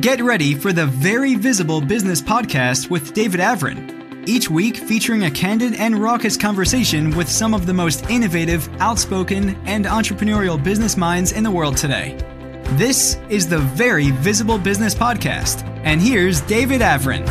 Get ready for the Very Visible Business Podcast with David Avrin, each week featuring a candid and raucous conversation with some of the most innovative, outspoken, and entrepreneurial business minds in the world today. This is the Very Visible Business Podcast, and here's David Avrin.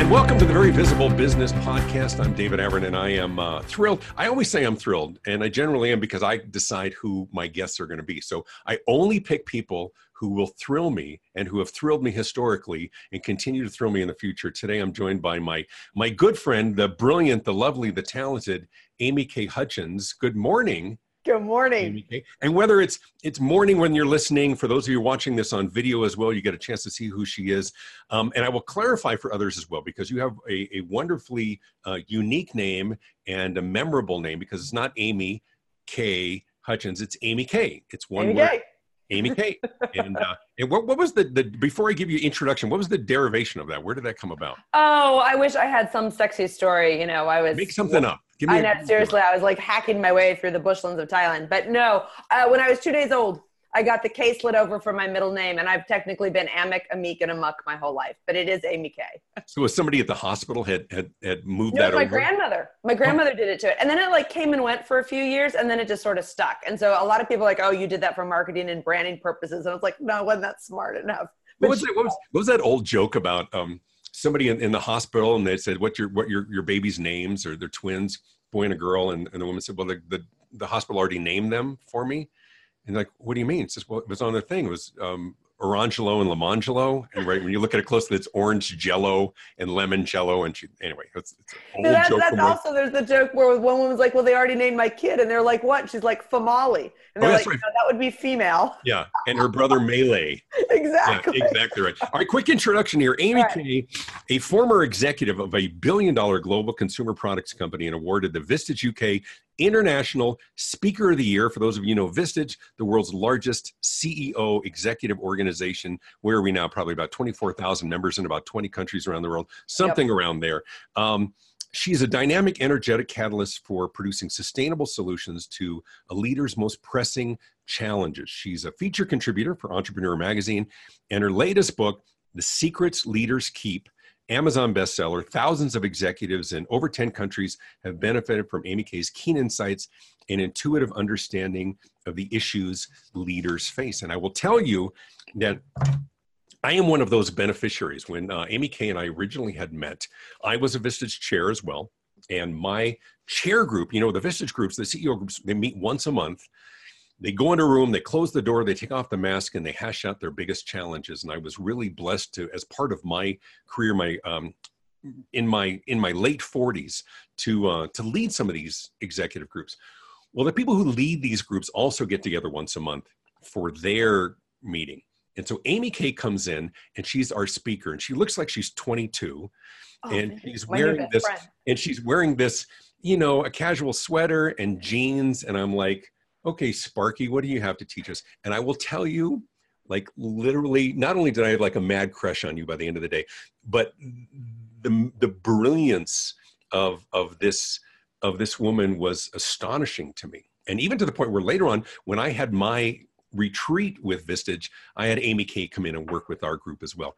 And welcome to the Very Visible Business Podcast. I'm David Avrin, and I am thrilled. I always say I'm thrilled, and I generally am because I decide who my guests are going to be. So I only pick people who will thrill me and who have thrilled me historically and continue to thrill me in the future. Today, I'm joined by my good friend, the brilliant, the lovely, the talented AmyK Hutchins. Good morning. Good morning. AmyK. And whether it's morning when you're listening, for those of you watching this on video as well, you get a chance to see who she is. And I will clarify for others as well, because you have a wonderfully unique name and a memorable name, because it's not AmyK Hutchins, it's AmyK. It's one word. AmyK. And what was the before I give you introduction, what was the derivation of that? Where did that come about? Oh, I wish I had some sexy story. You know, I was make something up. Give me seriously, I was like hacking my way through the bushlands of Thailand. But no, when I was 2 days old, I got the K slid over for my middle name, and I've technically been Amick, Amik, and Amuk my whole life, but it is AmyK. So was somebody at the hospital had moved that over? No, my grandmother. My grandmother did it to it. And then it like came and went for a few years, and then it just sort of stuck. And so a lot of people are like, oh, you did that for marketing and branding purposes. And I was like, no, I wasn't that smart enough. What was that old joke about somebody in the hospital, and they said, what your baby's names, or they're twins, boy and a girl. And the woman said, well, the hospital already named them for me. And like, what do you mean? It's just, well, it was on their thing. It was Orangelo and Lemangelo. And right when you look at it closely, it's orange jello and limoncello. And she, anyway, it's an old joke. That's also, there's the joke where one woman's like, well, they already named my kid. And they're like, what? And she's like, Famali. And they're like, right. No, that would be female. Yeah. And her brother, Melee. Exactly. Yeah, exactly right. All right, quick introduction here. AmyK, a former executive of a billion-dollar global consumer products company and awarded the Vistage UK International Speaker of the Year. For those of you who know Vistage, the world's largest CEO executive organization. Where are we now? Probably about 24,000 members in about 20 countries around the world, something around there. She's a dynamic, energetic catalyst for producing sustainable solutions to a leader's most pressing challenges. She's a feature contributor for Entrepreneur Magazine, and her latest book, The Secrets Leaders Keep, Amazon bestseller. Thousands of executives in over 10 countries have benefited from AmyK's keen insights and intuitive understanding of the issues leaders face. And I will tell you that I am one of those beneficiaries. When AmyK and I originally had met, I was a Vistage chair as well. And my chair group, you know, the Vistage groups, the CEO groups, they meet once a month. They go in a room, they close the door, they take off the mask, and they hash out their biggest challenges. And I was really blessed to, as part of my career, in my late 40s, to lead some of these executive groups. Well, the people who lead these groups also get together once a month for their meeting. And so AmyK comes in, and she's our speaker, and she looks like she's 22, and she's wearing this, you know, a casual sweater and jeans, and I'm like, okay, Sparky, what do you have to teach us? And I will tell you, like, literally, not only did I have like a mad crush on you by the end of the day, but the brilliance of this woman was astonishing to me. And even to the point where later on, when I had my retreat with Vistage, I had AmyK come in and work with our group as well.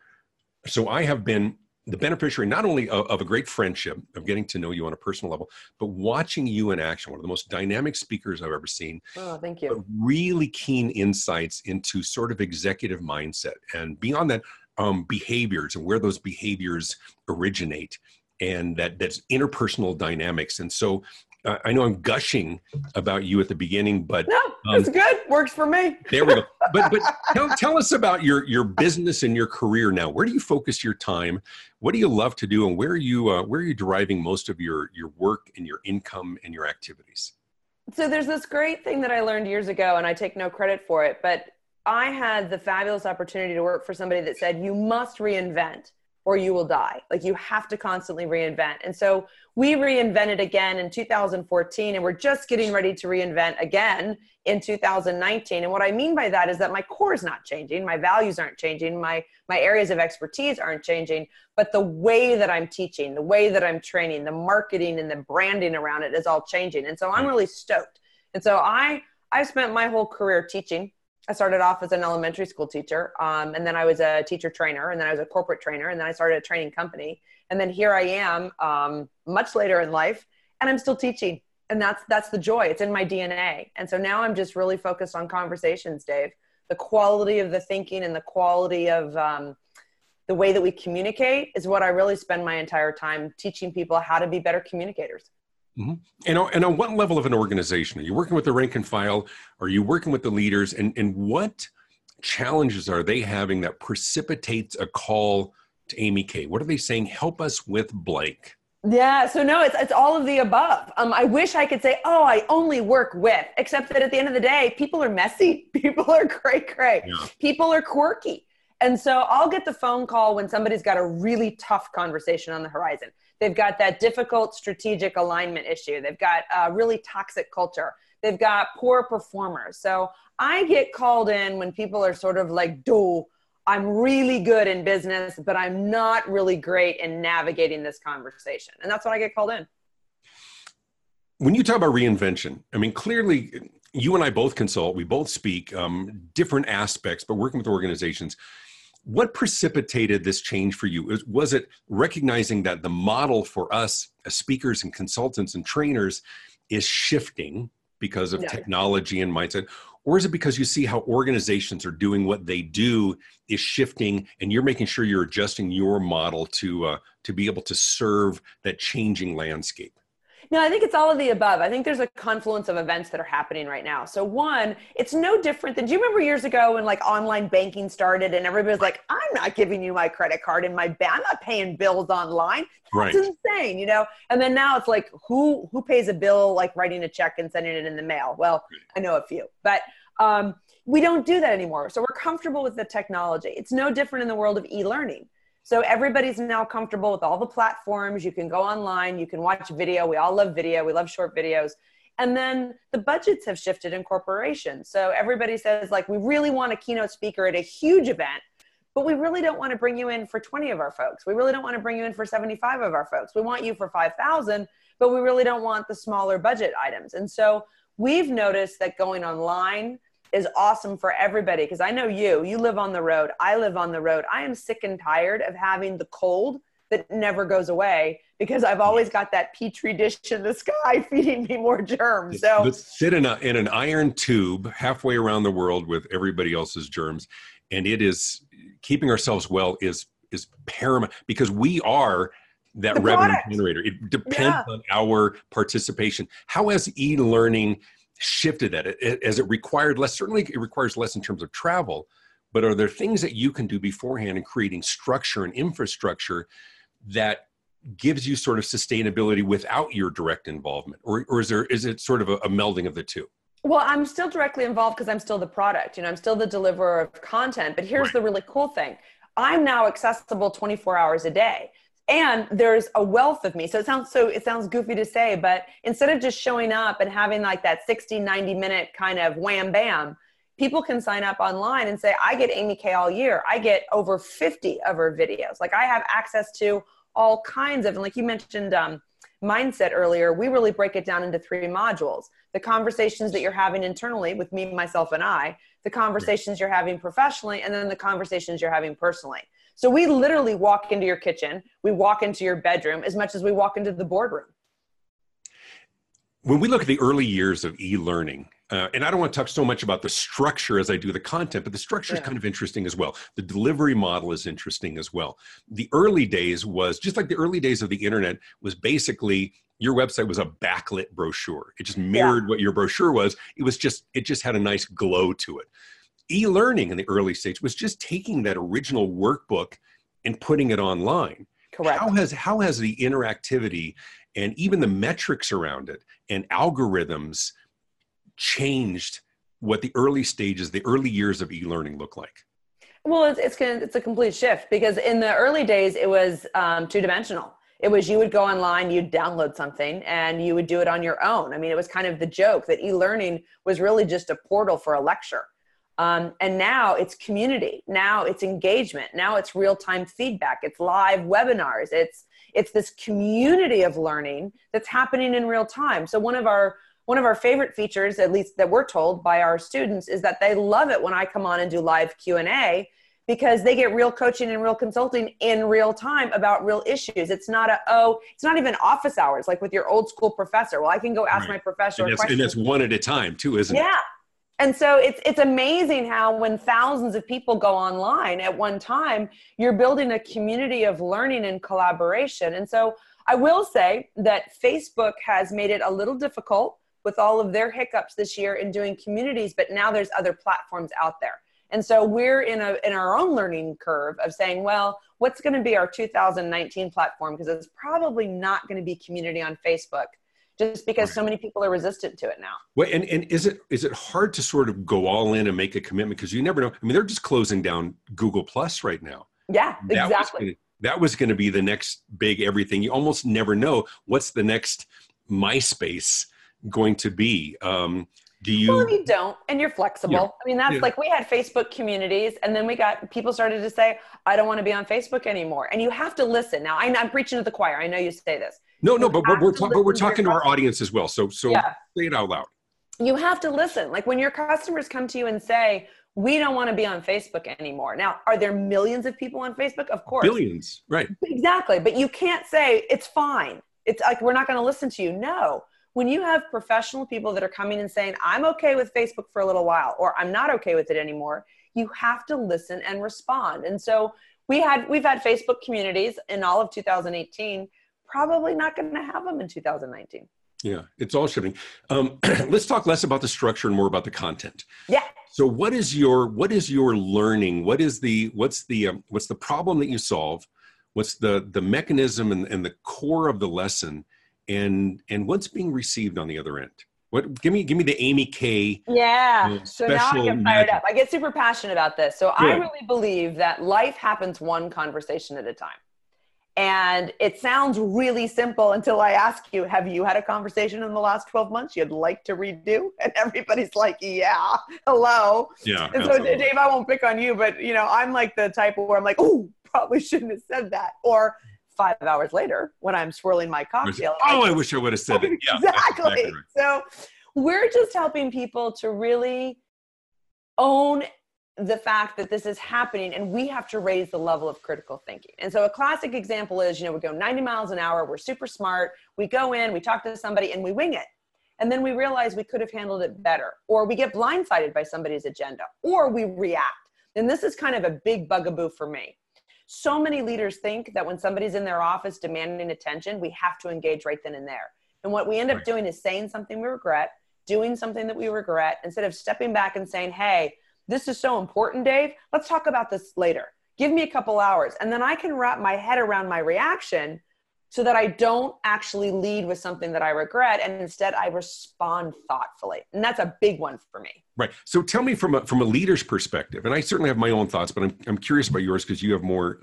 So I have been the beneficiary not only of a great friendship, of getting to know you on a personal level, but watching you in action, one of the most dynamic speakers I've ever seen. Oh, thank you. But really keen insights into sort of executive mindset, and beyond that, behaviors, and where those behaviors originate, and that's interpersonal dynamics. And so I know I'm gushing about you at the beginning, but no, it's good. Works for me. There we go. But tell us about your business and your career now. Where do you focus your time? What do you love to do, and where are you deriving most of your work and your income and your activities? So there's this great thing that I learned years ago, and I take no credit for it, but I had the fabulous opportunity to work for somebody that said, you must reinvent or you will die. Like, you have to constantly reinvent. And so we reinvented again in 2014, and we're just getting ready to reinvent again in 2019. And what I mean by that is that my core is not changing, my values aren't changing, my areas of expertise aren't changing, but the way that I'm teaching, the way that I'm training, the marketing and the branding around it is all changing. And so I'm really stoked. And so I've spent my whole career teaching. I started off as an elementary school teacher, and then I was a teacher trainer, and then I was a corporate trainer, and then I started a training company. And then here I am much later in life, and I'm still teaching. And that's the joy. It's in my DNA. And so now I'm just really focused on conversations, Dave. The quality of the thinking and the quality of the way that we communicate is what I really spend my entire time teaching people how to be better communicators. Mm-hmm. And on what level of an organization? Are you working with the rank and file? Are you working with the leaders? And what challenges are they having that precipitates a call to AmyK? What are they saying? Help us with blank. Yeah. So no, it's all of the above. I wish I could say, oh, I only work with, except that at the end of the day, people are messy. People are cray-cray. Yeah. People are quirky. And so I'll get the phone call when somebody's got a really tough conversation on the horizon. They've got that difficult strategic alignment issue. They've got a really toxic culture. They've got poor performers. So I get called in when people are sort of like, duh, I'm really good in business, but I'm not really great in navigating this conversation. And that's when I get called in. When you talk about reinvention, I mean, clearly you and I both consult, we both speak different aspects, but working with organizations, what precipitated this change for you? Was it recognizing that the model for us as speakers and consultants and trainers is shifting because of technology and mindset? Or is it because you see how organizations are doing what they do is shifting and you're making sure you're adjusting your model to be able to serve that changing landscape? No, I think it's all of the above. I think there's a confluence of events that are happening right now. So one, it's no different than, do you remember years ago when like online banking started and everybody was like, I'm not giving you my credit card and I'm not paying bills online. That's insane, you know? And then now it's like, who pays a bill, like writing a check and sending it in the mail? Well, I know a few, but we don't do that anymore. So we're comfortable with the technology. It's no different in the world of e-learning. So everybody's now comfortable with all the platforms. You can go online, you can watch video. We all love video, we love short videos. And then the budgets have shifted in corporations. So everybody says like, we really want a keynote speaker at a huge event, but we really don't want to bring you in for 20 of our folks. We really don't want to bring you in for 75 of our folks. We want you for 5,000, but we really don't want the smaller budget items. And so we've noticed that going online is awesome for everybody. Because I know you live on the road. I live on the road. I am sick and tired of having the cold that never goes away because I've always got that Petri dish in the sky feeding me more germs. So sit in an iron tube halfway around the world with everybody else's germs. And it is, keeping ourselves well is paramount because we are that revenue generator. It depends on our participation. How has e-learning shifted that as it required less? Certainly it requires less in terms of travel, but are there things that you can do beforehand in creating structure and infrastructure that gives you sort of sustainability without your direct involvement? Or is it sort of a melding of the two? Well, I'm still directly involved because I'm still the product, I'm still the deliverer of content, but here's the really cool thing. I'm now accessible 24 hours a day. And there's a wealth of me. So it sounds goofy to say, but instead of just showing up and having like that 60, 90 minute kind of wham, bam, people can sign up online and say, I get AmyK all year. I get over 50 of her videos. Like I have access to all kinds of, and like you mentioned mindset earlier, we really break it down into three modules. The conversations that you're having internally with me, myself, and I, the conversations you're having professionally, and then the conversations you're having personally. So we literally walk into your kitchen, we walk into your bedroom as much as we walk into the boardroom. When we look at the early years of e-learning, and I don't want to talk so much about the structure as I do the content, but the structure is kind of interesting as well. The delivery model is interesting as well. The early days was, just like the early days of the internet, was basically your website was a backlit brochure. It just mirrored what your brochure was. It just had a nice glow to it. E-learning in the early stage was just taking that original workbook and putting it online. Correct. How has the interactivity and even the metrics around it and algorithms changed what the early stages, the early years of e-learning look like? Well, it's a complete shift because in the early days, it was two-dimensional. It was you would go online, you'd download something, and you would do it on your own. I mean, it was kind of the joke that e-learning was really just a portal for a lecture. And now it's community, now it's engagement, now it's real-time feedback, it's live webinars, it's this community of learning that's happening in real time. So one of our One of our favorite features, at least that we're told by our students, is that they love it when I come on and do live Q&A, because they get real coaching and real consulting in real time about real issues. It's not it's not even office hours, like with your old school professor. Well, I can go ask my professor a question. And that's one at a time too, isn't it? Yeah. And so it's amazing how when thousands of people go online at one time, you're building a community of learning and collaboration. And so I will say that Facebook has made it a little difficult with all of their hiccups this year in doing communities, but now there's other platforms out there. And so we're in our own learning curve of saying, well, what's going to be our 2019 platform? Because it's probably not going to be community on Facebook, just because so many people are resistant to it now. Well, and is it hard to sort of go all in and make a commitment? Because you never know. I mean, they're just closing down Google Plus right now. Yeah, exactly. That was going to be the next big everything. You almost never know what's the next MySpace going to be. Well, you don't, and you're flexible. Yeah. I mean, that's like, we had Facebook communities, and then we got people started to say, I don't want to be on Facebook anymore. And you have to listen. Now, I'm preaching to the choir. I know you say this. No, but we're talking to our audience as well. So say it out loud. You have to listen. Like when your customers come to you and say, we don't want to be on Facebook anymore. Now, are there millions of people on Facebook? Of course. Billions, right. Exactly. But you can't say, it's fine. It's like, we're not going to listen to you. No. When you have professional people that are coming and saying, I'm okay with Facebook for a little while, or I'm not okay with it anymore, you have to listen and respond. And so we've had Facebook communities in all of 2018, probably not going to have them in 2019. Yeah, it's all shifting. Let's talk less about the structure and more about the content. Yeah. So what is your learning? What's the problem that you solve? What's the mechanism and the core of the lesson? And what's being received on the other end? Give me the AmyK. Yeah. So now I get fired up. I get super passionate about this. So good. I really believe that life happens one conversation at a time. And it sounds really simple until I ask you, have you had a conversation in the last 12 months you'd like to redo? And everybody's like, yeah, hello. Yeah. And so Dave, I won't pick on you, but I'm like the type where I'm like, oh, probably shouldn't have said that. Or 5 hours later, when I'm swirling my cocktail. Oh, I wish I would have said it. Yeah, exactly. Right. So we're just helping people to really own the fact that this is happening, and we have to raise the level of critical thinking. And so a classic example is, we go 90 miles an hour, we're super smart, we go in, we talk to somebody, and we wing it. And then we realize we could have handled it better, or we get blindsided by somebody's agenda, or we react. And this is kind of a big bugaboo for me. So many leaders think that when somebody's in their office demanding attention, we have to engage right then and there. And what we end up doing is saying something we regret, doing something that we regret, instead of stepping back and saying, hey, this is so important, Dave. Let's talk about this later. Give me a couple hours. And then I can wrap my head around my reaction so that I don't actually lead with something that I regret. And instead I respond thoughtfully. And that's a big one for me. Right. So tell me from a leader's perspective, and I certainly have my own thoughts, but I'm curious about yours because you have more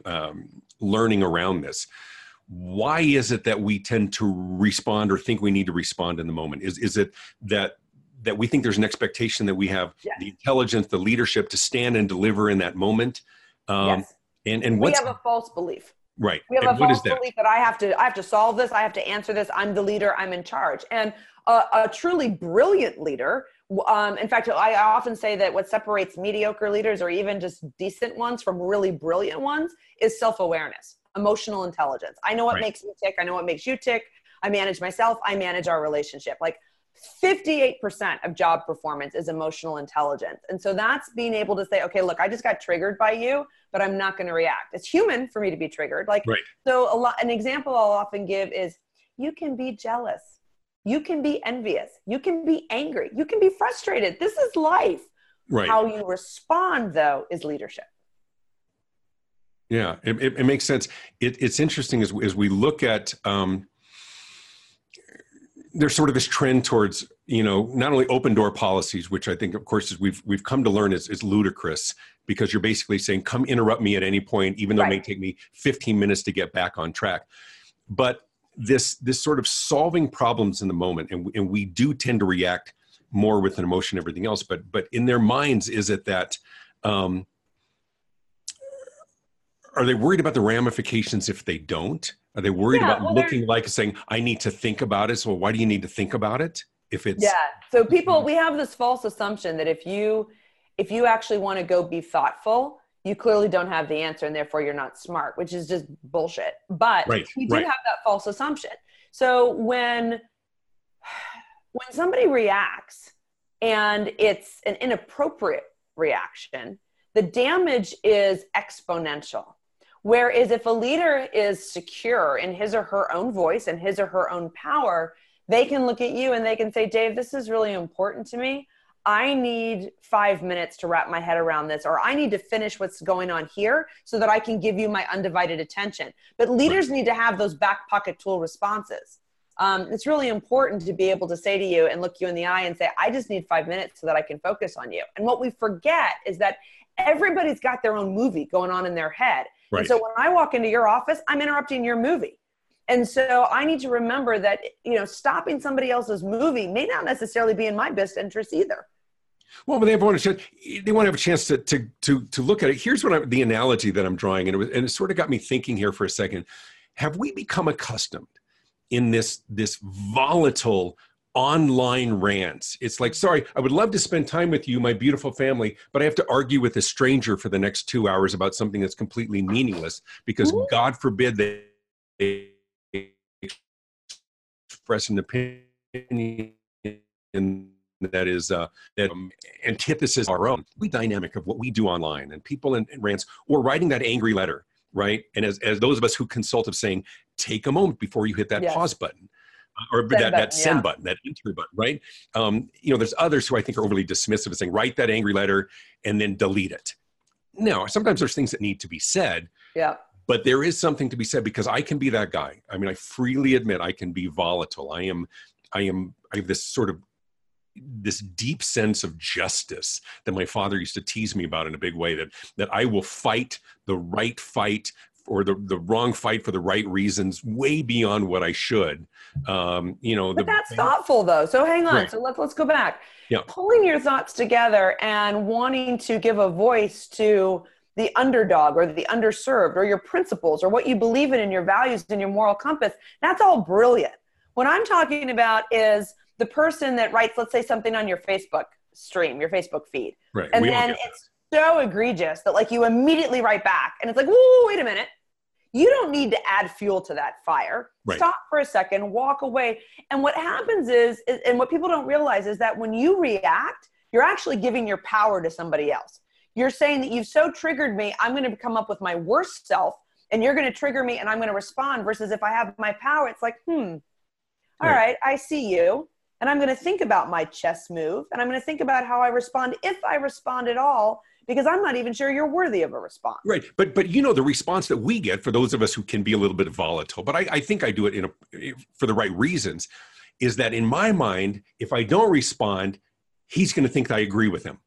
learning around this. Why is it that we tend to respond or think we need to respond in the moment? Is it that we think there's an expectation that we have the intelligence, the leadership to stand and deliver in that moment? Yes. And we have a false belief. Right. We have a false belief that I have to solve this. I have to answer this. I'm the leader. I'm in charge. And a truly brilliant leader. In fact, I often say that what separates mediocre leaders or even just decent ones from really brilliant ones is self-awareness, emotional intelligence. I know what makes me tick. I know what makes you tick. I manage myself. I manage our relationship. Like 58% of job performance is emotional intelligence. And so that's being able to say, okay, look, I just got triggered by you, but I'm not going to react. It's human for me to be triggered. Like, so an example I'll often give is you can be jealous. You can be envious. You can be angry. You can be frustrated. This is life. Right. How you respond, though, is leadership. Yeah, it makes sense. It's interesting as we look at, there's sort of this trend towards, not only open door policies, which I think, of course, as we've come to learn is ludicrous, because you're basically saying, come interrupt me at any point, even though it may take me 15 minutes to get back on track. But this sort of solving problems in the moment, and we do tend to react more with an emotion and everything else, but in their minds, is it that are they worried about the ramifications if they don't? Are they worried about looking like saying, I need to think about it? So why do you need to think about it? if it's... Yeah. So people, we have this false assumption that if you actually want to go be thoughtful, you clearly don't have the answer and therefore you're not smart, which is just bullshit. But we do have that false assumption. So when somebody reacts and it's an inappropriate reaction, the damage is exponential. Whereas if a leader is secure in his or her own voice and his or her own power, they can look at you and they can say, Dave, this is really important to me. I need 5 minutes to wrap my head around this, or I need to finish what's going on here so that I can give you my undivided attention. But leaders need to have those back pocket tool responses. It's really important to be able to say to you and look you in the eye and say, I just need 5 minutes so that I can focus on you. And what we forget is that everybody's got their own movie going on in their head. Right. And so when I walk into your office, I'm interrupting your movie. And so I need to remember that, you know, stopping somebody else's movie may not necessarily be in my best interest either. Well, but they want to have a chance to look at it. Here's what the analogy that I'm drawing, and it sort of got me thinking here for a second. Have we become accustomed in this volatile online rants? It's like, sorry, I would love to spend time with you, my beautiful family, but I have to argue with a stranger for the next 2 hours about something that's completely meaningless because Ooh. God forbid they express an opinion that is antithesis of our own. We dynamic of what we do online and people and rants or writing that angry letter, right? And as those of us who consult of saying, take a moment before you hit that pause button. Or send button, that enter button, right? You know, there's others who I think are overly dismissive of saying, write that angry letter and then delete it. No, sometimes there's things that need to be said. Yeah. But there is something to be said because I can be that guy. I mean, I freely admit I can be volatile. I have this sort of this deep sense of justice that my father used to tease me about in a big way, that I will fight the right fight or the wrong fight for the right reasons, way beyond what I should. But that's thoughtful though. So hang on. Right. So let's go back. Yeah. Pulling your thoughts together and wanting to give a voice to the underdog or the underserved or your principles or what you believe in and your values and your moral compass. That's all brilliant. What I'm talking about is the person that writes, let's say something on your Facebook stream, your Facebook feed. Right. And then it's so egregious that like you immediately write back and it's like, whoa, wait a minute. You don't need to add fuel to that fire. Right. Stop for a second, walk away. And what happens is, and what people don't realize is that when you react, you're actually giving your power to somebody else. You're saying that you've so triggered me, I'm going to come up with my worst self and you're going to trigger me and I'm going to respond versus if I have my power, it's like, all right, I see you. And I'm going to think about my chess move and I'm going to think about how I respond if I respond at all. Because I'm not even sure you're worthy of a response. Right. But you know, the response that we get for those of us who can be a little bit volatile, but I think I do it for the right reasons, is that in my mind, if I don't respond, he's going to think that I agree with him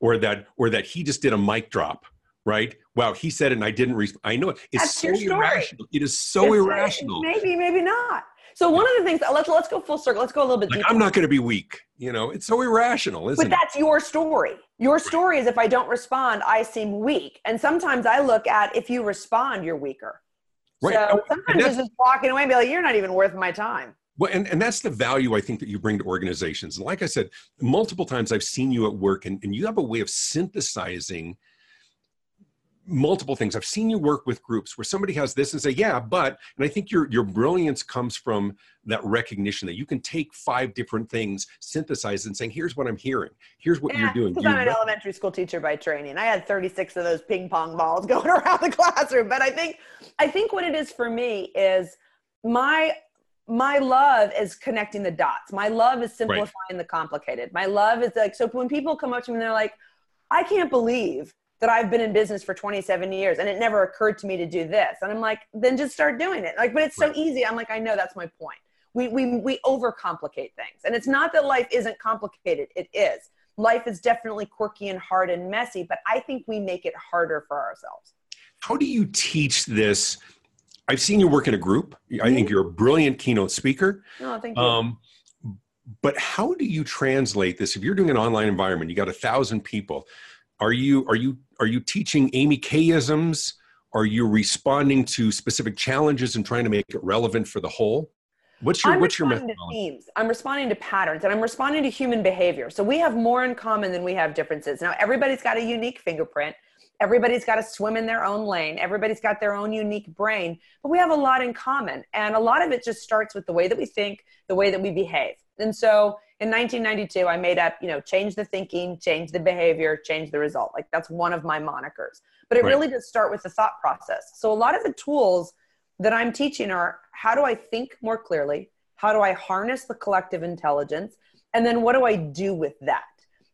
or that he just did a mic drop, right? Wow, he said it and I didn't respond. I know it. It's so irrational. It is so irrational. Maybe not. So one of the things, let's go full circle. Let's go a little bit deeper. I'm not going to be weak. You know, it's so irrational, isn't it? But that's your story. Your story is if I don't respond, I seem weak. And sometimes I look at if you respond, you're weaker. Right. So sometimes it's just walking away and be like, you're not even worth my time. Well, and that's the value I think that you bring to organizations. And like I said, multiple times I've seen you at work and you have a way of synthesizing multiple things. I've seen you work with groups where somebody has this and say, yeah, but, and I think your brilliance comes from that recognition that you can take 5 different things, synthesize and saying, here's what I'm hearing. Here's what you're doing. Because I'm an elementary school teacher by training. I had 36 of those ping pong balls going around the classroom. But I think what it is for me is my love is connecting the dots. My love is simplifying the complicated. My love is like, so when people come up to me and they're like, I can't believe that I've been in business for 27 years and it never occurred to me to do this. And I'm like, then just start doing it. Like, but it's so easy. I'm like, I know, that's my point. We overcomplicate things. And it's not that life isn't complicated. It is. Life is definitely quirky and hard and messy, but I think we make it harder for ourselves. How do you teach this? I've seen you work in a group. I think you're a brilliant keynote speaker. Oh, thank you. But how do you translate this? If you're doing an online environment, you got 1,000 people. Are you teaching AmyK-isms? Are you responding to specific challenges and trying to make it relevant for the whole? What's your methodology? To themes. I'm responding to patterns, and I'm responding to human behavior. So we have more in common than we have differences. Now, everybody's got a unique fingerprint. Everybody's got to swim in their own lane. Everybody's got their own unique brain, but we have a lot in common. And a lot of it just starts with the way that we think, the way that we behave. And so in 1992, I made up, change the thinking, change the behavior, change the result. Like that's one of my monikers, but it really does start with the thought process. So a lot of the tools that I'm teaching are, how do I think more clearly? How do I harness the collective intelligence? And then what do I do with that?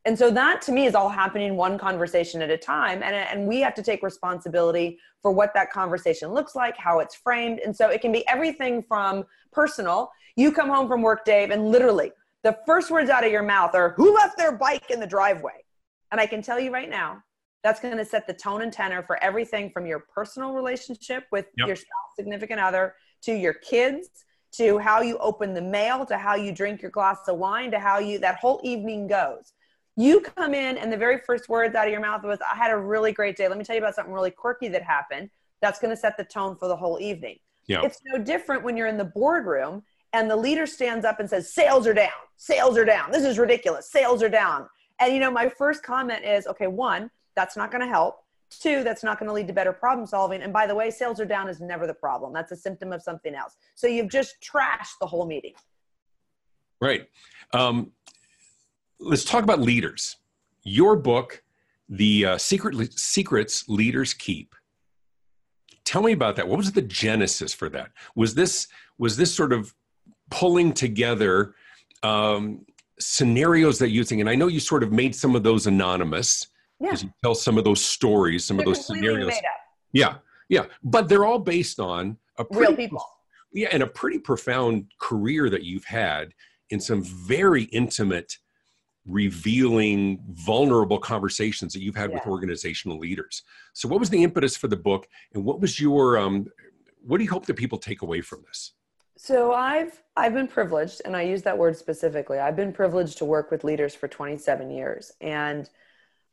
And so that to me is all happening one conversation at a time. And we have to take responsibility for what that conversation looks like, how it's framed. And so it can be everything from personal. You come home from work, Dave, and literally the first words out of your mouth are, who left their bike in the driveway? And I can tell you right now, that's going to set the tone and tenor for everything from your personal relationship with your spouse, significant other, to your kids, to how you open the mail, to how you drink your glass of wine, to how you, that whole evening goes. You come in and the very first words out of your mouth was, I had a really great day. Let me tell you about something really quirky that happened. That's going to set the tone for the whole evening. Yep. It's no different when you're in the boardroom and the leader stands up and says, sales are down. Sales are down. This is ridiculous. Sales are down. And my first comment is, okay, one, that's not going to help. Two, that's not going to lead to better problem solving. And by the way, sales are down is never the problem. That's a symptom of something else. So you've just trashed the whole meeting. Right. Let's talk about leaders. Your book, The Secrets Leaders Keep. Tell me about that. What was the genesis for that? Was this sort of pulling together scenarios that you think, and I know you sort of made some of those anonymous, because you tell some of those stories, some of those scenarios. Made up. Yeah. But they're all based on real people. Yeah, and a pretty profound career that you've had in some very intimate, revealing, vulnerable conversations that you've had with organizational leaders. So what was the impetus for the book, and what was your, what do you hope that people take away from this? So I've been privileged, and I use that word specifically. I've been privileged to work with leaders for 27 years. And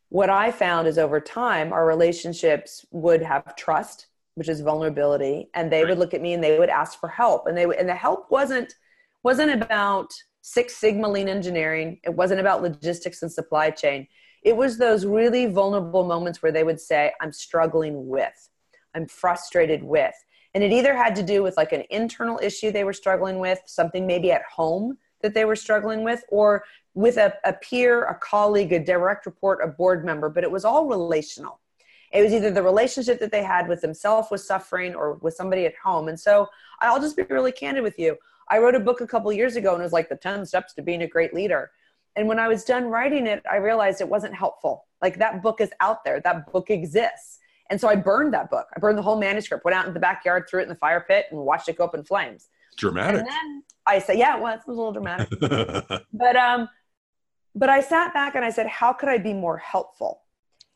what I found is over time, our relationships would have trust, which is vulnerability. And they would look at me and they would ask for help. And the help wasn't about Six Sigma lean engineering. It wasn't about logistics and supply chain. It was those really vulnerable moments where they would say, I'm struggling with, I'm frustrated with. And it either had to do with like an internal issue they were struggling with, something maybe at home that they were struggling with, or with a peer, a colleague, a direct report, a board member, but it was all relational. It was either the relationship that they had with themselves was suffering or with somebody at home. And so I'll just be really candid with you. I wrote a book a couple of years ago, and it was like the 10 steps to being a great leader. And when I was done writing it, I realized it wasn't helpful. Like that book is out there. That book exists. And so I burned that book. I burned the whole manuscript, went out in the backyard, threw it in the fire pit, and watched it go up in flames. Dramatic. And then I said, yeah, well, it was a little dramatic. But I sat back and I said, how could I be more helpful?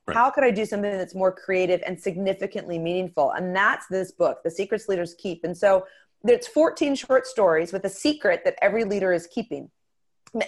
Right. How could I do something that's more creative and significantly meaningful? And that's this book, The Secrets Leaders Keep. And so there's 14 short stories with a secret that every leader is keeping.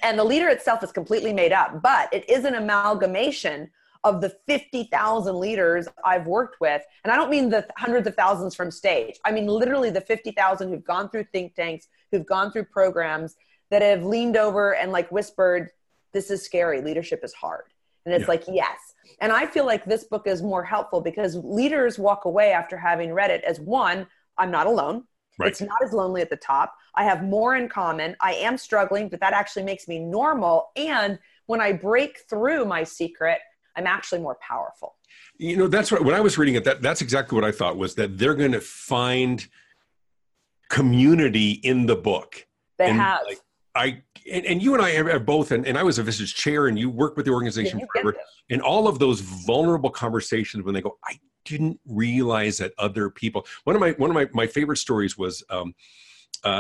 And the leader itself is completely made up, but it is an amalgamation of the 50,000 leaders I've worked with. And I don't mean the hundreds of thousands from stage. I mean, literally the 50,000 who've gone through think tanks, who've gone through programs that have leaned over and like whispered, this is scary. Leadership is hard. And it's like, yes. And I feel like this book is more helpful because leaders walk away after having read it as one, I'm not alone. Right. It's not as lonely at the top. I have more in common. I am struggling, but that actually makes me normal. And when I break through my secret, I'm actually more powerful. That's what, when I was reading it, that's exactly what I thought was that they're going to find community in the book. They have. Like, and you and I are both, and I was a Vistage chair and you worked with the organization forever. And all of those vulnerable conversations when they go, I didn't realize that other people, one of my favorite stories was a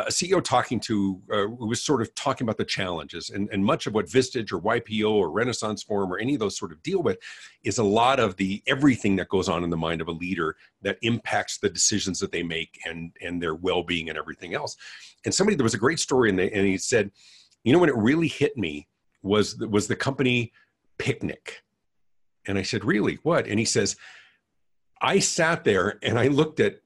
CEO talking to, who was sort of talking about the challenges and much of what Vistage or YPO or Renaissance Forum or any of those sort of deal with is a lot of the everything that goes on in the mind of a leader that impacts the decisions that they make and their well-being and everything else. And somebody, there was a great story and he said, when it really hit me was the company picnic. And I said, really, what? And he says, I sat there and I looked at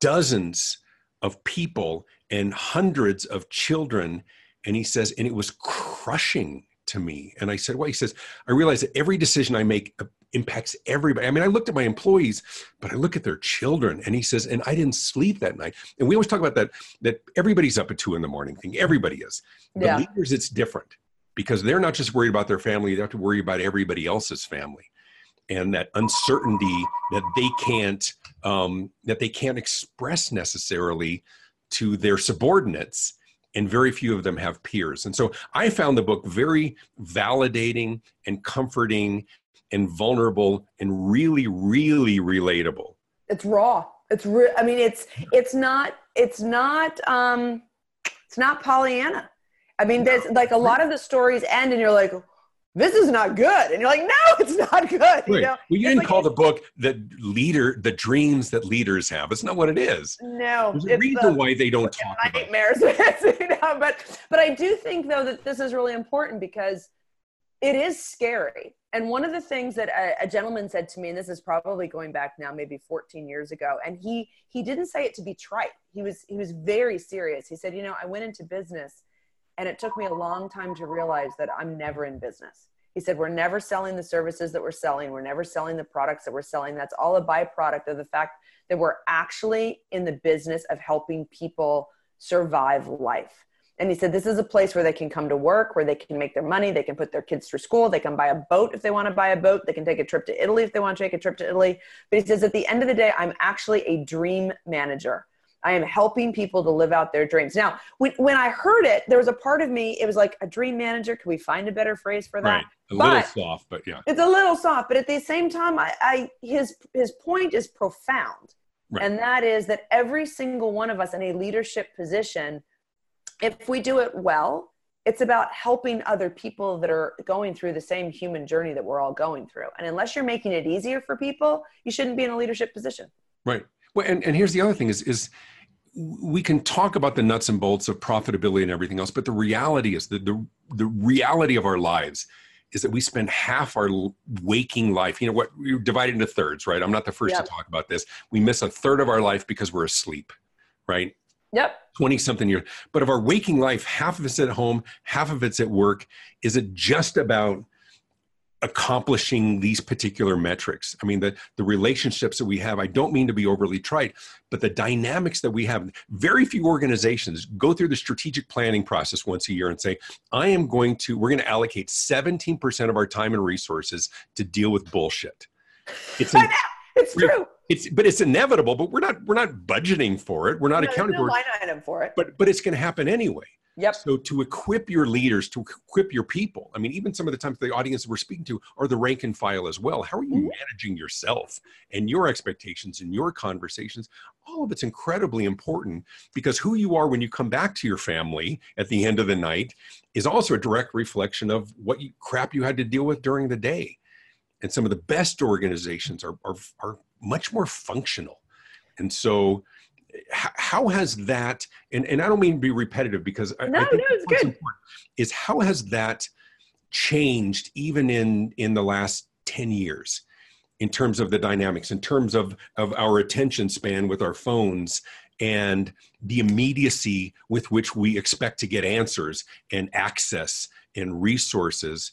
dozens of people and hundreds of children. And he says, and it was crushing to me. And I said, well, he says, I realize that every decision I make impacts everybody. I mean, I looked at my employees, but I look at their children. And he says, and I didn't sleep that night. And we always talk about that everybody's up at 2 a.m. thing. Everybody is. Yeah. The leaders, it's different because they're not just worried about their family. They have to worry about everybody else's family and that uncertainty that they can't express necessarily to their subordinates. And very few of them have peers. And so I found the book very validating and comforting and vulnerable and really, really relatable. It's raw. It's not Pollyanna. I mean, there's like a lot of the stories end and you're like, this is not good. And you're like, no, it's not good. Right. You know? Well, you didn't call the book the dreams that leaders have. It's not what it is. No. There's a reason why they don't talk about it. Nightmares. You know? But I do think, though, that this is really important because it is scary. And one of the things that a gentleman said to me, and this is probably going back now maybe 14 years ago, and he didn't say it to be trite. He was very serious. He said, you know, I went into business and it took me a long time to realize that I'm never in business. He said, we're never selling the services that we're selling. We're never selling the products that we're selling. That's all a byproduct of the fact that we're actually in the business of helping people survive life. And he said, this is a place where they can come to work, where they can make their money. They can put their kids through school. They can buy a boat if they want to buy a boat. They can take a trip to Italy if they want to take a trip to Italy. But he says, at the end of the day, I'm actually a dream manager. I am helping people to live out their dreams. Now, when I heard it, there was a part of me, it was like a dream manager. Could we find a better phrase for that? Right. A little soft, but yeah. It's a little soft, but at the same time, his point is profound. Right. And that is that every single one of us in a leadership position, if we do it well, it's about helping other people that are going through the same human journey that we're all going through. And unless you're making it easier for people, you shouldn't be in a leadership position. Right. Well, and here's the other thing is we can talk about the nuts and bolts of profitability and everything else, but the reality is the reality of our lives is that we spend half our waking life. You know what? We're divided into thirds, right? I'm not the first to talk about this. We miss a third of our life because we're asleep, right? Yep. 20-something years. But of our waking life, half of it's at home, half of it's at work. Is it just about accomplishing these particular metrics? I mean, the relationships that we have, I don't mean to be overly trite, but the dynamics that we have, very few organizations go through the strategic planning process once a year and say, we're going to allocate 17% of our time and resources to deal with bullshit. It's true. But it's inevitable, but we're not budgeting for it. We're not accounting for it. There's no line item for it. But it's going to happen anyway. Yep. So to equip your leaders, to equip your people. I mean, even some of the times the audience that we're speaking to are the rank and file as well. How are you managing yourself and your expectations and your conversations? All of it's incredibly important because who you are when you come back to your family at the end of the night is also a direct reflection of what crap you had to deal with during the day. And some of the best organizations are much more functional. And so how has that, and I don't mean to be repetitive because I think it's what's good. Important is how has that changed even in the last 10 years in terms of the dynamics, in terms of our attention span with our phones and the immediacy with which we expect to get answers and access and resources?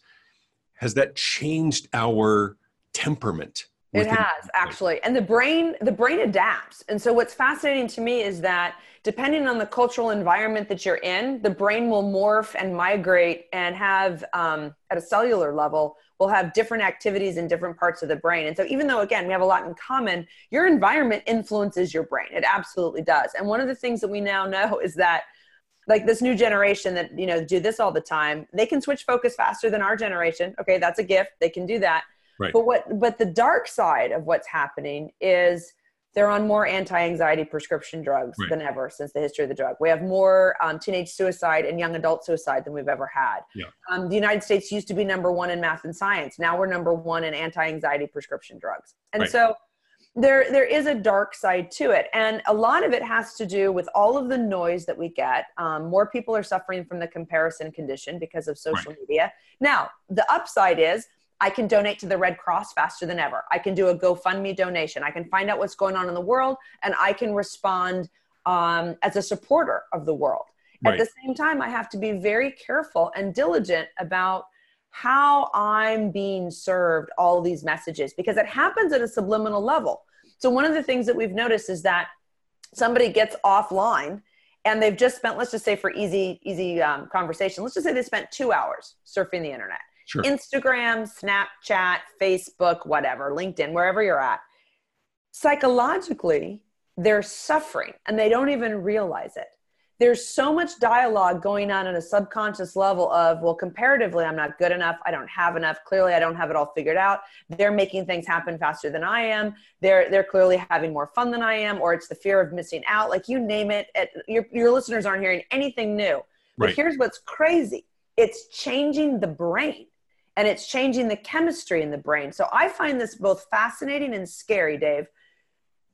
Has that changed our temperament? It has actually. And the brain adapts. And so what's fascinating to me is that depending on the cultural environment that you're in, the brain will morph and migrate and have, at a cellular level, will have different activities in different parts of the brain. And so even though, again, we have a lot in common, your environment influences your brain. It absolutely does. And one of the things that we now know is that like this new generation that, you know, do this all the time, they can switch focus faster than our generation. Okay. That's a gift. They can do that. Right. But the dark side of what's happening is they're on more anti-anxiety prescription drugs than ever since the history of the drug. We have more teenage suicide and young adult suicide than we've ever had. Yeah. The United States used to be #1 in math and science. Now we're #1 in anti-anxiety prescription drugs. And so there is a dark side to it. And a lot of it has to do with all of the noise that we get. More people are suffering from the comparison condition because of social media. Now, the upside is, I can donate to the Red Cross faster than ever. I can do a GoFundMe donation. I can find out what's going on in the world, and I can respond as a supporter of the world. Right. At the same time, I have to be very careful and diligent about how I'm being served all these messages, because it happens at a subliminal level. So one of the things that we've noticed is that somebody gets offline and they've just spent, let's just say for easy conversation, let's just say they spent 2 hours surfing the internet. Sure. Instagram, Snapchat, Facebook, whatever, LinkedIn, wherever you're at. Psychologically, they're suffering and they don't even realize it. There's so much dialogue going on at a subconscious level of, well, comparatively, I'm not good enough. I don't have enough. Clearly, I don't have it all figured out. They're making things happen faster than I am. They're clearly having more fun than I am, or it's the fear of missing out. Like, you name it. Your listeners aren't hearing anything new. But right. Here's what's crazy. It's changing the brain, and it's changing the chemistry in the brain. So I find this both fascinating and scary, Dave.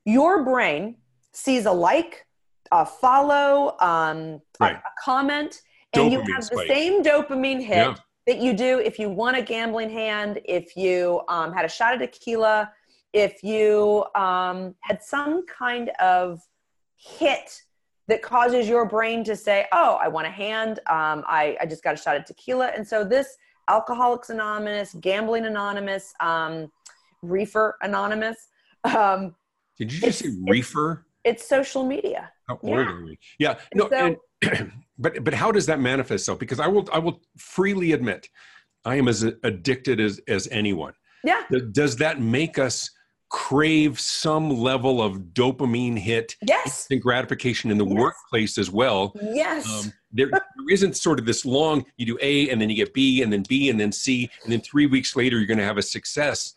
Your brain sees a like, a follow, right. a comment, and dopamine you have the spike. Same dopamine hit yeah. that you do if you won a gambling hand, if you had a shot of tequila, if you had some kind of hit that causes your brain to say, oh, I won a hand, I just got a shot of tequila. And so this Alcoholics Anonymous, Gambling Anonymous, Reefer Anonymous. Did you just say reefer? It's social media. How orderly. Yeah. No, so, but how does that manifest itself? Because I will freely admit, I am as addicted as anyone. Yeah. Does that make us crave some level of dopamine hit? Yes. Instant gratification in the yes. workplace as well. Yes. There isn't sort of this long, you do A and then you get B and then C, and then 3 weeks later you're going to have a success.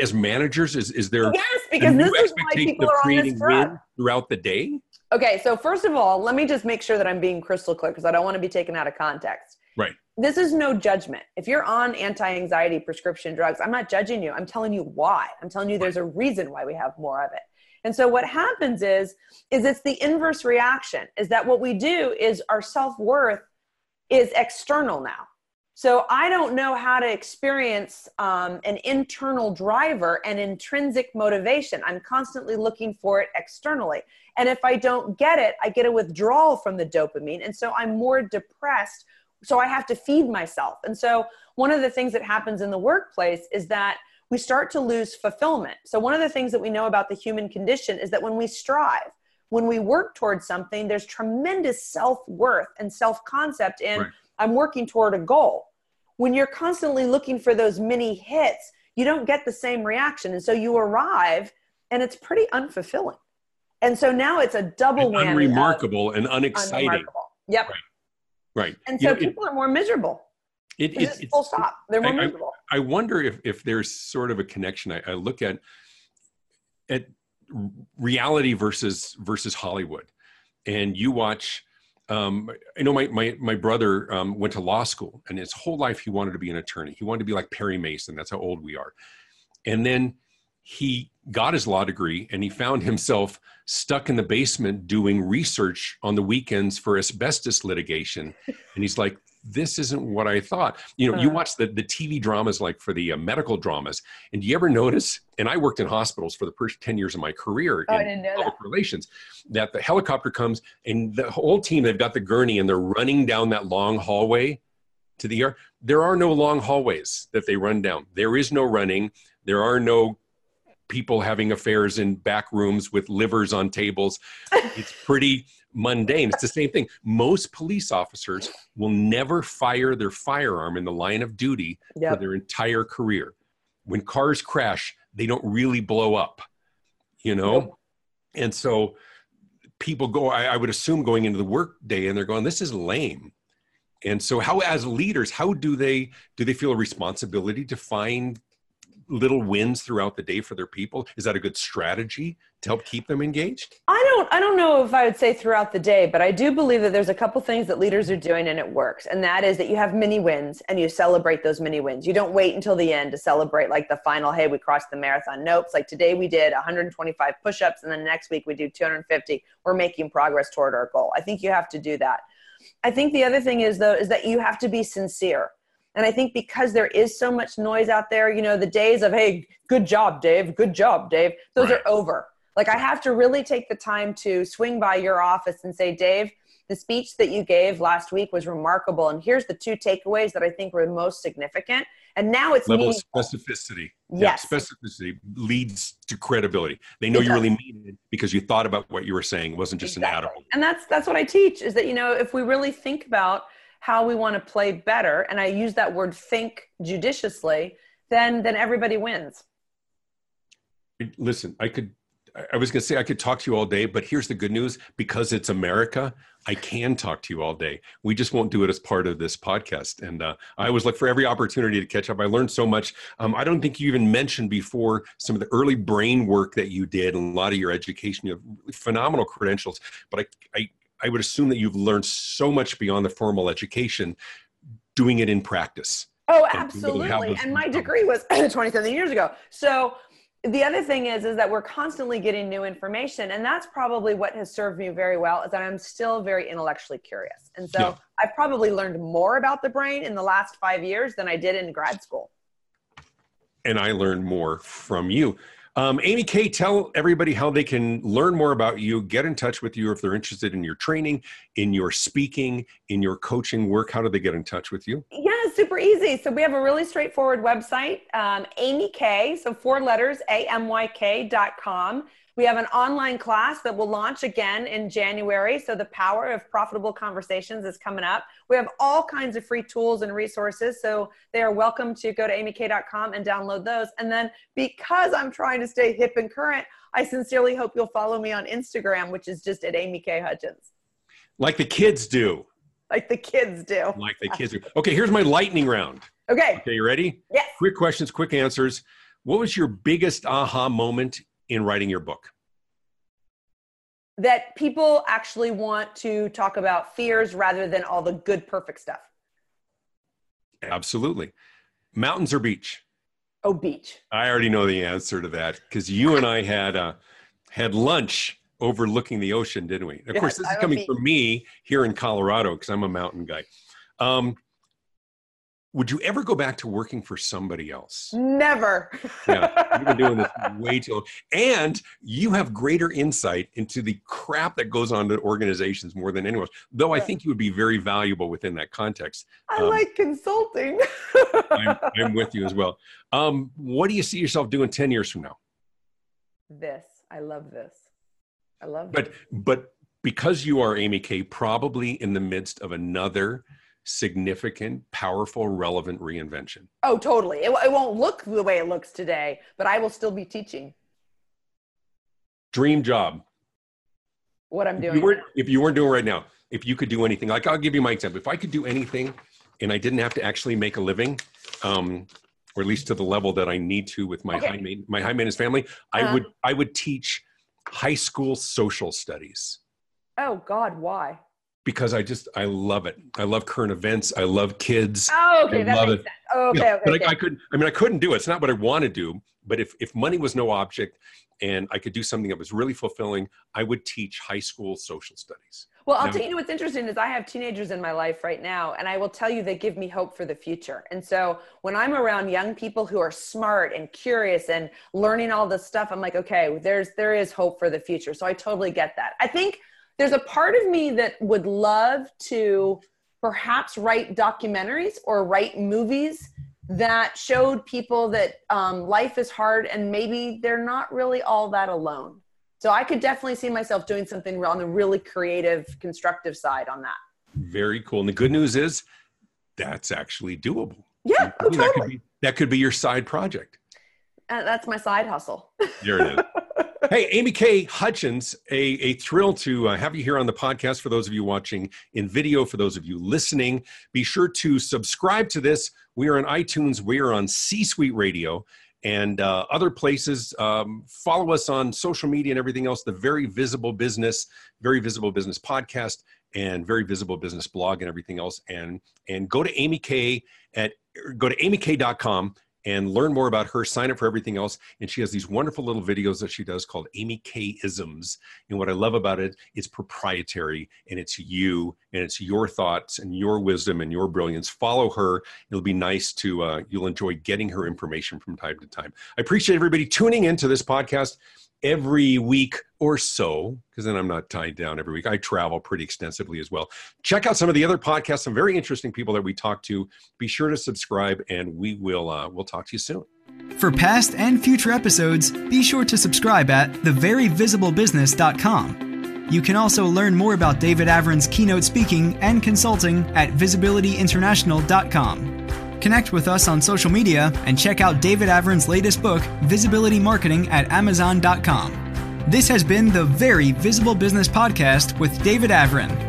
As managers, is there yes, because this is why people are on this front throughout the day? Okay, so first of all, let me just make sure that I'm being crystal clear, because I don't want to be taken out of context. Right. This is no judgment. If you're on anti-anxiety prescription drugs, I'm not judging you. I'm telling you why. I'm telling you there's a reason why we have more of it. And so what happens is it's the inverse reaction, is that what we do is our self-worth is external now. So I don't know how to experience an internal driver and intrinsic motivation. I'm constantly looking for it externally. And if I don't get it, I get a withdrawal from the dopamine. And so I'm more depressed. So I have to feed myself. And so one of the things that happens in the workplace is that we start to lose fulfillment. So one of the things that we know about the human condition is that when we strive, when we work towards something, there's tremendous self-worth and self-concept in right. I'm working toward a goal. When you're constantly looking for those mini hits, you don't get the same reaction. And so you arrive and it's pretty unfulfilling. And so now it's a double whammy. Unremarkable and unexciting. Unremarkable. Yep. Right. And so people are more miserable. It's full stop. They're more miserable. I wonder if there's sort of a connection. I look at reality versus Hollywood, and you watch. I know my brother went to law school, and his whole life he wanted to be an attorney. He wanted to be like Perry Mason. That's how old we are. And then he got his law degree, and he found himself stuck in the basement doing research on the weekends for asbestos litigation. And he's like, this isn't what I thought. You know, you watch the TV dramas, like for the medical dramas, and do you ever notice, and I worked in hospitals for the first 10 years of my career in public relations, that the helicopter comes and the whole team, they've got the gurney and they're running down that long hallway to the ER. There are no long hallways that they run down. There is no running. There are no people having affairs in back rooms with livers on tables. It's pretty mundane. It's the same thing. Most police officers will never fire their firearm in the line of duty yep. for their entire career. When cars crash, they don't really blow up, you know? Yep. And so people go, I would assume going into the work day and they're going, this is lame. And so how, as leaders, how do they feel a responsibility to find little wins throughout the day for their people? Is that a good strategy to help keep them engaged? I don't know if I would say throughout the day, but I do believe that there's a couple things that leaders are doing and it works. And that is that you have mini wins and you celebrate those mini wins. You don't wait until the end to celebrate like the final, hey, we crossed the marathon. Nope. It's like today we did 125 push-ups and then next week we do 250. We're making progress toward our goal. I think you have to do that. I think the other thing is though, is that you have to be sincere. And I think because there is so much noise out there, you know, the days of, hey, good job, Dave, those right. are over. Like, I have to really take the time to swing by your office and say, Dave, the speech that you gave last week was remarkable. And here's the two takeaways that I think were most significant. And now it's level meaningful. Of specificity. Yes. Yeah, specificity leads to credibility. They know you really mean it because you thought about what you were saying. It wasn't just an add-on. And that's what I teach, is that, you know, if we really think about how we want to play better, and I use that word think judiciously, then everybody wins. Listen, I was going to say I could talk to you all day, but here's the good news. Because it's America, I can talk to you all day. We just won't do it as part of this podcast. And I always look for every opportunity to catch up. I learned so much. I don't think you even mentioned before some of the early brain work that you did and a lot of your education. You have phenomenal credentials, but I would assume that you've learned so much beyond the formal education, doing it in practice. Oh, absolutely. And my degree was 20-something years ago. So the other thing is that we're constantly getting new information, and that's probably what has served me very well, is that I'm still very intellectually curious. And so I've probably learned more about the brain in the last 5 years than I did in grad school. And I learned more from you. Amy K, tell everybody how they can learn more about you, get in touch with you if they're interested in your training, in your speaking, in your coaching work. How do they get in touch with you? Yeah, super easy. So we have a really straightforward website, AmyK, so 4 letters, AmyK.com. We have an online class that will launch again in January. So the power of profitable conversations is coming up. We have all kinds of free tools and resources. So they are welcome to go to amyk.com and download those. And then, because I'm trying to stay hip and current, I sincerely hope you'll follow me on Instagram, which is just at AmyK Hutchins. Like the kids do. Like the kids do. Like the kids do. Okay, here's my lightning round. Okay. Okay, you ready? Yes. Quick questions, quick answers. What was your biggest aha moment in writing your book? That people actually want to talk about fears rather than all the good, perfect stuff. Absolutely. Mountains or beach? Oh, beach. I already know the answer to that, because you and I had lunch overlooking the ocean, didn't we? Of course, this is coming from me here in Colorado, because I'm a mountain guy. Would you ever go back to working for somebody else? Never. Yeah, you've been doing this way too long. And you have greater insight into the crap that goes on to organizations more than anyone else, though I think you would be very valuable within that context. I like consulting. I'm with you as well. What do you see yourself doing 10 years from now? This. I love this. I love that. But because you are Amy K, probably in the midst of another significant, powerful, relevant reinvention. Oh, totally. It won't look the way it looks today, but I will still be teaching. Dream job. What I'm doing. If you weren't doing right now, if you could do anything, like I'll give you my example. If I could do anything and I didn't have to actually make a living, or at least to the level that I need to with my high maintenance family, I would teach high school social studies. Oh God, why? Because I love it. I love current events. I love kids. Oh, okay, that makes sense. Okay, you know, okay. But okay. I couldn't do it. It's not what I want to do. But if money was no object, and I could do something that was really fulfilling, I would teach high school social studies. Well, I'll tell you what's interesting is I have teenagers in my life right now, and I will tell you they give me hope for the future. And so when I'm around young people who are smart and curious and learning all this stuff, I'm like, okay, there is hope for the future. So I totally get that. I think there's a part of me that would love to perhaps write documentaries or write movies that showed people that life is hard and maybe they're not really all that alone. So I could definitely see myself doing something on the really creative, constructive side on that. Very cool. And the good news is that's actually doable. Yeah, totally. That could be your side project. That's my side hustle. There it is. Hey, Amy K. Hutchins, a thrill to have you here on the podcast. For those of you watching in video, for those of you listening, be sure to subscribe to this. We are on iTunes. We are on C-Suite Radio and other places. Follow us on social media and everything else. The Very Visible Business, Very Visible Business Podcast, and Very Visible Business Blog and everything else. And go to Amy K amyk.com. and learn more about her, sign up for everything else. And she has these wonderful little videos that she does called Amy K Isms. And what I love about it, it's proprietary, and it's you, and it's your thoughts and your wisdom and your brilliance. Follow her. It'll be nice to, you'll enjoy getting her information from time to time. I appreciate everybody tuning into this podcast. every week or so, because then I'm not tied down every week. I travel pretty extensively as well. Check out some of the other podcasts, some very interesting people that we talk to. Be sure to subscribe, and we will we'll talk to you soon. For past and future episodes, be sure to subscribe at theveryvisiblebusiness.com. You can also learn more about David Avrin's keynote speaking and consulting at visibilityinternational.com. Connect with us on social media and check out David Avrin's latest book, Visibility Marketing, at amazon.com. This has been the Very Visible Business Podcast with David Avrin.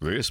This